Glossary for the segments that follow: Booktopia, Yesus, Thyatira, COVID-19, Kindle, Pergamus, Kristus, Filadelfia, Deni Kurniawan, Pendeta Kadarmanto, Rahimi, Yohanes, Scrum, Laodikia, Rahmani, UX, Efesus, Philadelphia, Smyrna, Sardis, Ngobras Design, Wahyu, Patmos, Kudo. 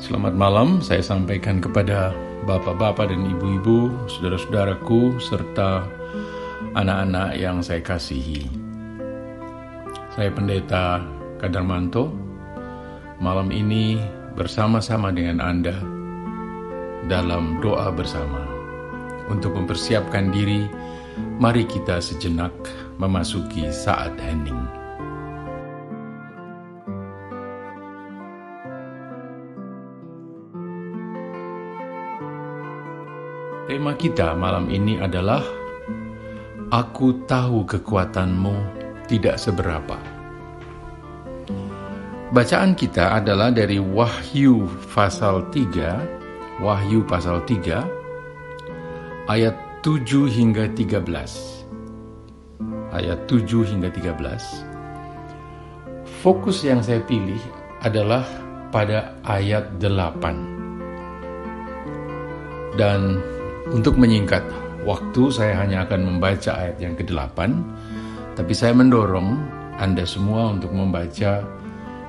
Selamat malam, saya sampaikan kepada bapak-bapak dan ibu-ibu, saudara-saudaraku, serta anak-anak yang saya kasihi. Saya Pendeta Kadarmanto, malam ini bersama-sama dengan Anda dalam doa bersama. Untuk mempersiapkan diri, mari kita sejenak memasuki saat hening. Tema kita malam ini adalah Aku tahu kekuatanmu tidak seberapa. Bacaan kita adalah dari Wahyu pasal 3 ayat 7 hingga 13. Fokus yang saya pilih adalah pada ayat 8. Dan untuk menyingkat waktu, saya hanya akan membaca ayat yang ke-8, tapi saya mendorong Anda semua untuk membaca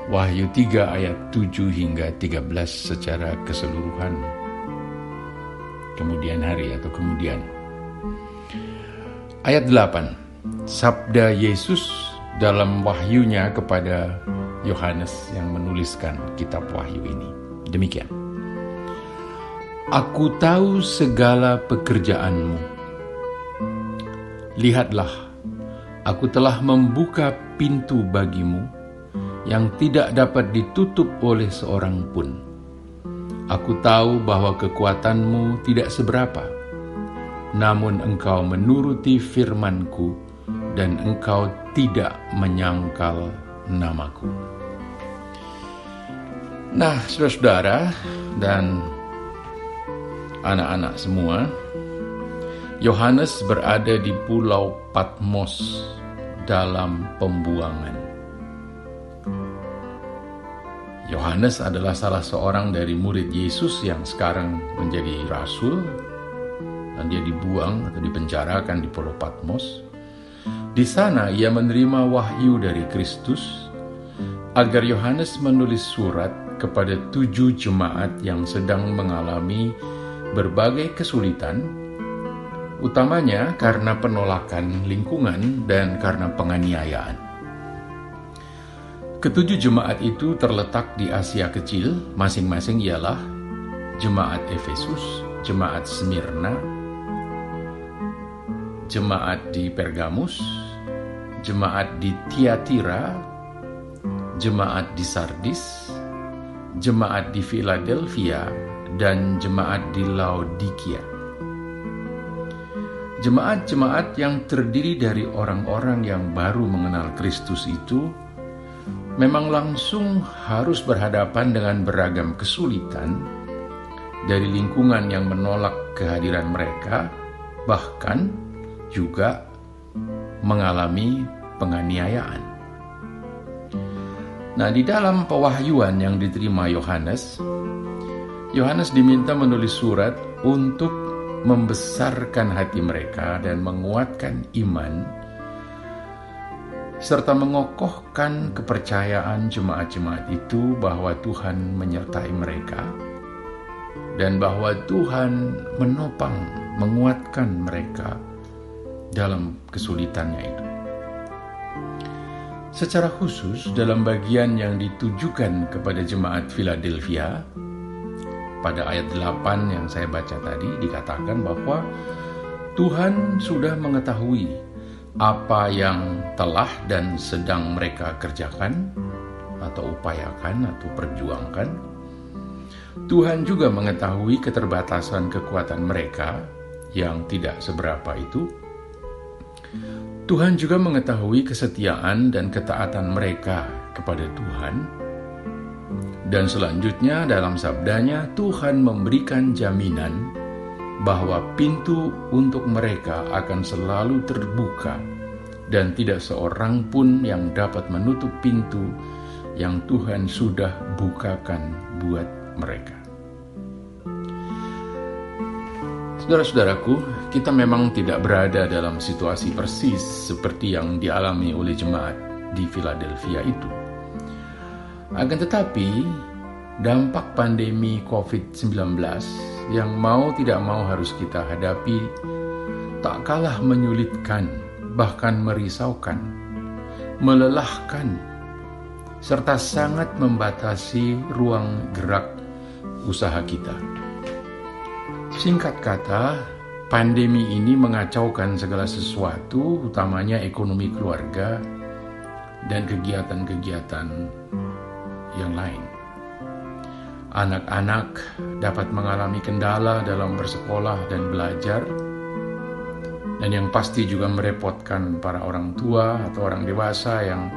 Wahyu 3 ayat 7 hingga 13 secara keseluruhan. Kemudian hari atau kemudian. Ayat 8, sabda Yesus dalam wahyunya kepada Yohanes yang menuliskan kitab Wahyu ini. Demikian. Aku tahu segala pekerjaanmu. Lihatlah, aku telah membuka pintu bagimu yang tidak dapat ditutup oleh seorang pun. Aku tahu bahwa kekuatanmu tidak seberapa, namun engkau menuruti firmanku dan engkau tidak menyangkal namaku. Nah, saudara-saudara dan anak-anak semua, Yohanes berada di pulau Patmos dalam pembuangan. Yohanes adalah salah seorang dari murid Yesus yang sekarang menjadi rasul, dan dia dibuang atau dipenjarakan di pulau Patmos. Di sana ia menerima wahyu dari Kristus agar Yohanes menulis surat kepada 7 jemaat yang sedang mengalami berbagai kesulitan, utamanya karena penolakan lingkungan dan karena penganiayaan. Ketujuh jemaat itu terletak di Asia Kecil, masing-masing ialah jemaat Efesus, jemaat Smyrna, jemaat di Pergamus, jemaat di Thyatira, jemaat di Sardis, jemaat di Filadelfia, dan jemaat di Laodikia. Jemaat-jemaat yang terdiri dari orang-orang yang baru mengenal Kristus itu memang langsung harus berhadapan dengan beragam kesulitan dari lingkungan yang menolak kehadiran mereka, bahkan juga mengalami penganiayaan. Nah, di dalam pewahyuan yang diterima Yohanes diminta menulis surat untuk membesarkan hati mereka dan menguatkan iman, serta mengokohkan kepercayaan jemaat-jemaat itu bahwa Tuhan menyertai mereka dan bahwa Tuhan menopang, menguatkan mereka dalam kesulitannya itu. Secara khusus dalam bagian yang ditujukan kepada jemaat Philadelphia, pada ayat 8 yang saya baca tadi dikatakan bahwa Tuhan sudah mengetahui apa yang telah dan sedang mereka kerjakan atau upayakan atau perjuangkan. Tuhan juga mengetahui keterbatasan kekuatan mereka yang tidak seberapa itu. Tuhan juga mengetahui kesetiaan dan ketaatan mereka kepada Tuhan. Dan selanjutnya dalam sabdanya, Tuhan memberikan jaminan bahwa pintu untuk mereka akan selalu terbuka dan tidak seorang pun yang dapat menutup pintu yang Tuhan sudah bukakan buat mereka. Saudara-saudaraku, kita memang tidak berada dalam situasi persis seperti yang dialami oleh jemaat di Philadelphia itu. Akan tetapi, Dampak pandemi COVID-19 yang mau tidak mau harus kita hadapi tak kalah menyulitkan, bahkan merisaukan, melelahkan, serta sangat membatasi ruang gerak usaha kita. Singkat kata, pandemi ini mengacaukan segala sesuatu, utamanya ekonomi keluarga dan kegiatan-kegiatan yang lain. Anak-anak dapat mengalami kendala dalam bersekolah dan belajar, dan yang pasti juga merepotkan para orang tua atau orang dewasa yang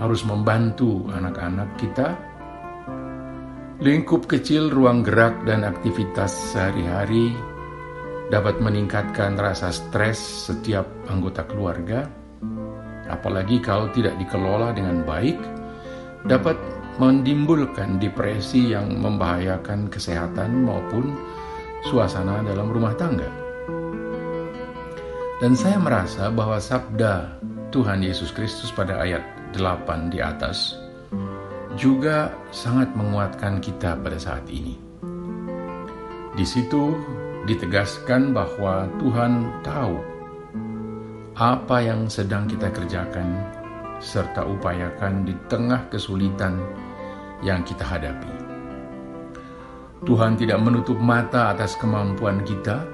harus membantu anak-anak kita. Lingkup kecil ruang gerak dan aktivitas sehari-hari dapat meningkatkan rasa stres setiap anggota keluarga, apalagi kalau tidak dikelola dengan baik, dapat menimbulkan depresi yang membahayakan kesehatan maupun suasana dalam rumah tangga. Dan saya merasa bahwa sabda Tuhan Yesus Kristus pada ayat 8 di atas juga sangat menguatkan kita pada saat ini. Di situ ditegaskan bahwa Tuhan tahu apa yang sedang kita kerjakan serta upayakan di tengah kesulitan yang kita hadapi. Tuhan tidak menutup mata atas kemampuan kita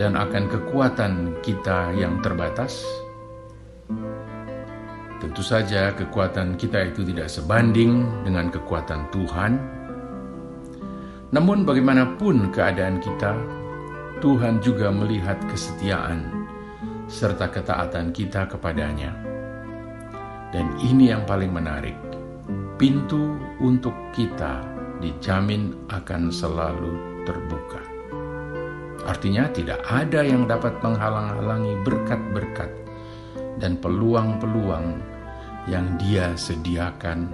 dan akan kekuatan kita yang terbatas. Tentu saja kekuatan kita itu tidak sebanding dengan kekuatan Tuhan. Namun bagaimanapun keadaan kita, Tuhan juga melihat kesetiaan serta ketaatan kita kepadanya. Dan ini yang paling menarik, pintu untuk kita dijamin akan selalu terbuka. Artinya tidak ada yang dapat menghalang-halangi berkat-berkat dan peluang-peluang yang Dia sediakan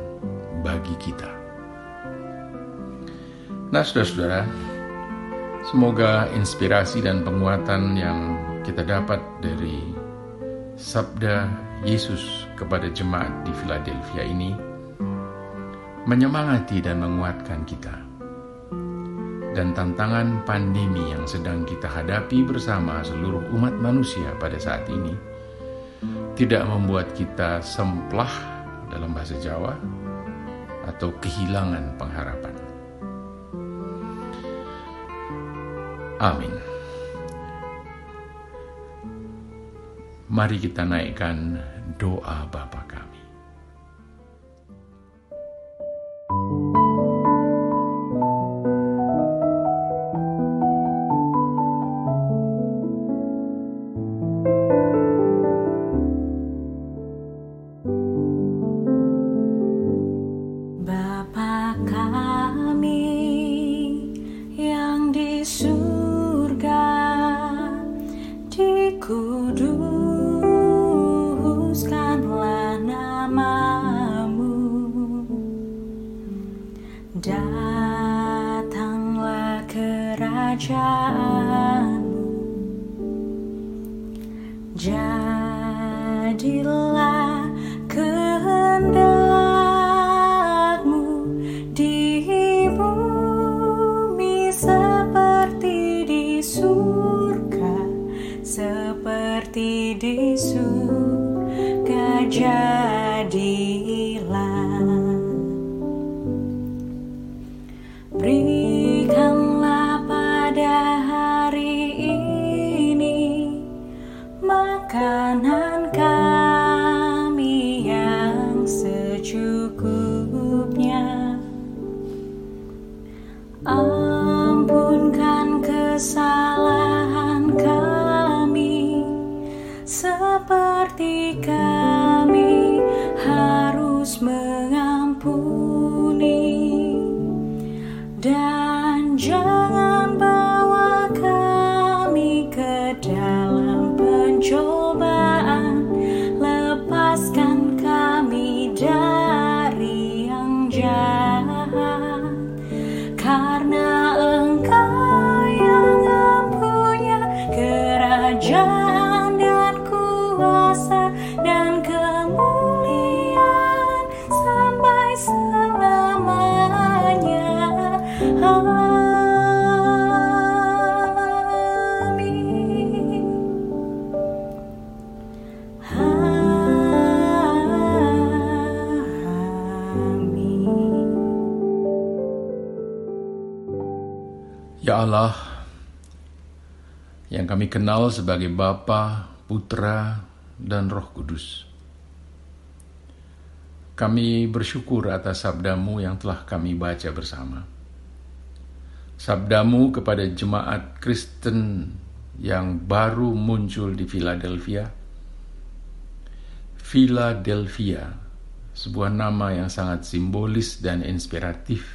bagi kita. Nah saudara-saudara, semoga inspirasi dan penguatan yang kita dapat dari sabda Yesus kepada jemaat di Filadelfia ini menyemangati dan menguatkan kita. Dan tantangan pandemi yang sedang kita hadapi bersama seluruh umat manusia pada saat ini tidak membuat kita semplah dalam bahasa Jawa atau kehilangan pengharapan. Amin. Mari kita naikkan doa Bapa kami. Bapa kami yang di surga, dikuduskanlah nama-Mu, datanglah kerajaan-Mu, jadilah kehendak-Mu di bumi seperti di surga, seperti di surga jadilah. Berikanlah pada hari ini makanan kami yang secukupnya, ampunkan kesalahan kami seperti kami harus Allah yang kami kenal sebagai Bapa, Putra, dan Roh Kudus. Kami bersyukur atas sabdamu yang telah kami baca bersama. Sabdamu kepada jemaat Kristen yang baru muncul di Philadelphia, sebuah nama yang sangat simbolis dan inspiratif,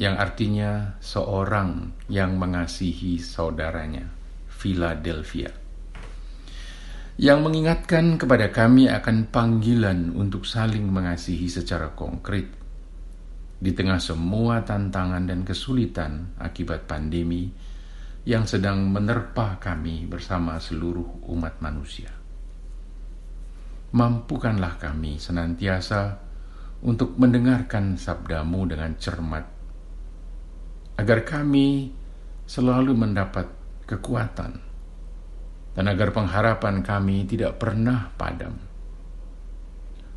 yang artinya seorang yang mengasihi saudaranya, Filadelfia, yang mengingatkan kepada kami akan panggilan untuk saling mengasihi secara konkret di tengah semua tantangan dan kesulitan akibat pandemi yang sedang menerpa kami bersama seluruh umat manusia. Mampukanlah kami senantiasa untuk mendengarkan sabdamu dengan cermat, agar kami selalu mendapat kekuatan, dan agar pengharapan kami tidak pernah padam,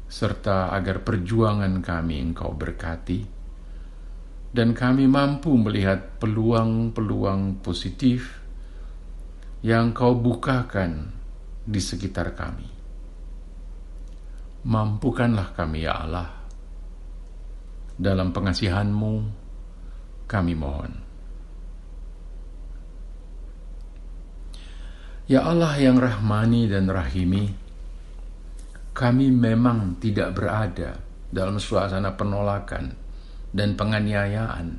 serta agar perjuangan kami Engkau berkati, dan kami mampu melihat peluang-peluang positif yang Kau bukakan di sekitar kami. Mampukanlah kami, ya Allah, dalam pengasihan-Mu kami mohon. Ya Allah yang Rahmani dan Rahimi, kami memang tidak berada dalam suasana penolakan dan penganiayaan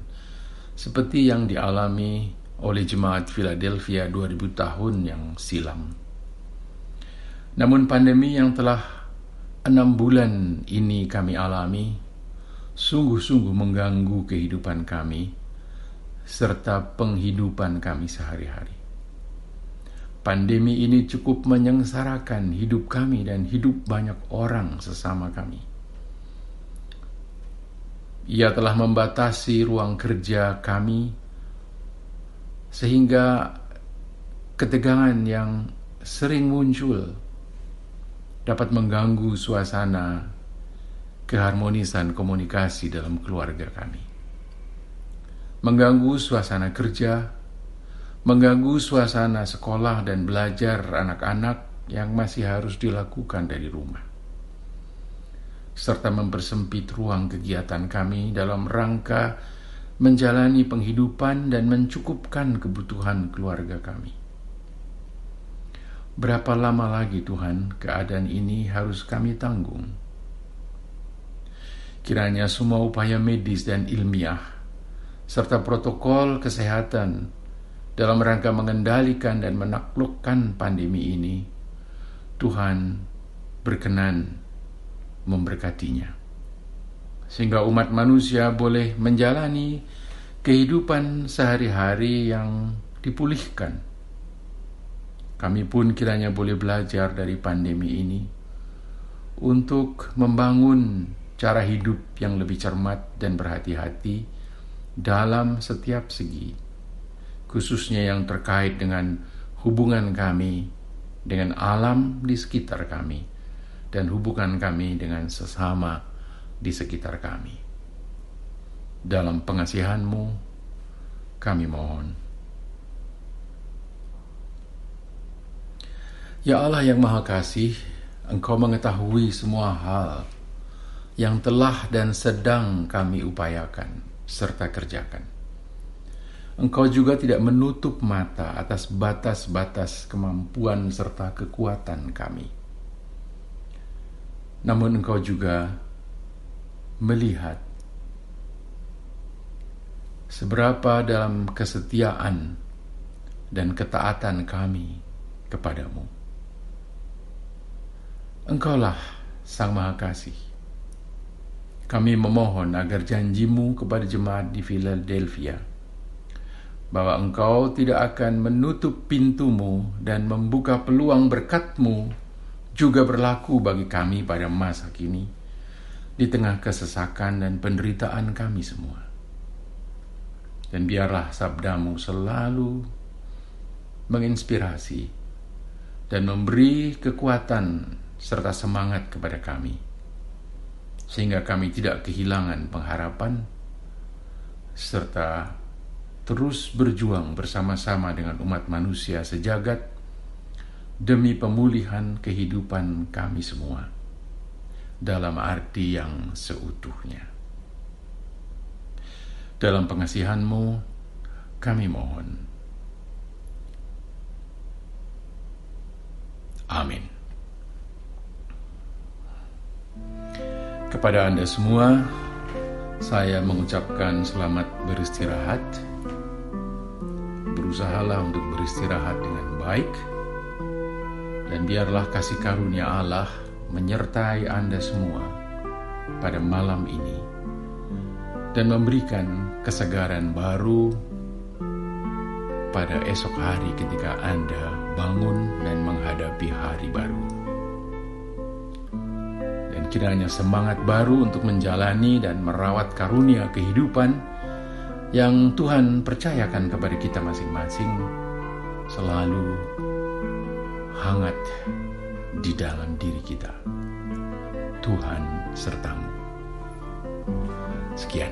seperti yang dialami oleh jemaat Philadelphia 2000 tahun yang silam. Namun pandemi yang telah 6 bulan ini kami alami sungguh-sungguh mengganggu kehidupan kami serta penghidupan kami sehari-hari. Pandemi ini cukup menyengsarakan hidup kami dan hidup banyak orang sesama kami. Ia telah membatasi ruang kerja kami, sehingga ketegangan yang sering muncul dapat mengganggu suasana keharmonisan komunikasi dalam keluarga kami, mengganggu suasana kerja, mengganggu suasana sekolah dan belajar anak-anak yang masih harus dilakukan dari rumah, serta mempersempit ruang kegiatan kami dalam rangka menjalani penghidupan dan mencukupkan kebutuhan keluarga kami. Berapa lama lagi, Tuhan, keadaan ini harus kami tanggung? Kiranya semua upaya medis dan ilmiah serta protokol kesehatan dalam rangka mengendalikan dan menaklukkan pandemi ini, Tuhan berkenan memberkatinya, sehingga umat manusia boleh menjalani kehidupan sehari-hari yang dipulihkan. Kami pun kiranya boleh belajar dari pandemi ini untuk membangun cara hidup yang lebih cermat dan berhati-hati dalam setiap segi, khususnya yang terkait dengan hubungan kami dengan alam di sekitar kami dan hubungan kami dengan sesama di sekitar kami. Dalam pengasihan-Mu kami mohon. Ya Allah yang Maha Kasih, Engkau mengetahui semua hal yang telah dan sedang kami upayakan serta kerjakan. Engkau juga tidak menutup mata atas batas-batas kemampuan serta kekuatan kami. Namun Engkau juga melihat seberapa dalam kesetiaan dan ketaatan kami kepadamu. Engkaulah Sang Maha Kasih. Kami memohon agar janjimu kepada jemaat di Philadelphia, bahwa Engkau tidak akan menutup pintumu dan membuka peluang berkat-Mu, juga berlaku bagi kami pada masa kini, di tengah kesesakan dan penderitaan kami semua. Dan biarlah sabdamu selalu menginspirasi dan memberi kekuatan serta semangat kepada kami, sehingga kami tidak kehilangan pengharapan serta terus berjuang bersama-sama dengan umat manusia sejagat demi pemulihan kehidupan kami semua dalam arti yang seutuhnya. Dalam pengasihan-Mu, kami mohon. Amin. Kepada Anda semua, saya mengucapkan selamat beristirahat. Berusahalah untuk beristirahat dengan baik, dan biarlah kasih karunia Allah menyertai Anda semua pada malam ini dan memberikan kesegaran baru pada esok hari ketika Anda bangun dan menghadapi hari baru. Dan kiranya semangat baru untuk menjalani dan merawat karunia kehidupan yang Tuhan percayakan kepada kita masing-masing selalu hangat di dalam diri kita. Tuhan sertamu. Sekian.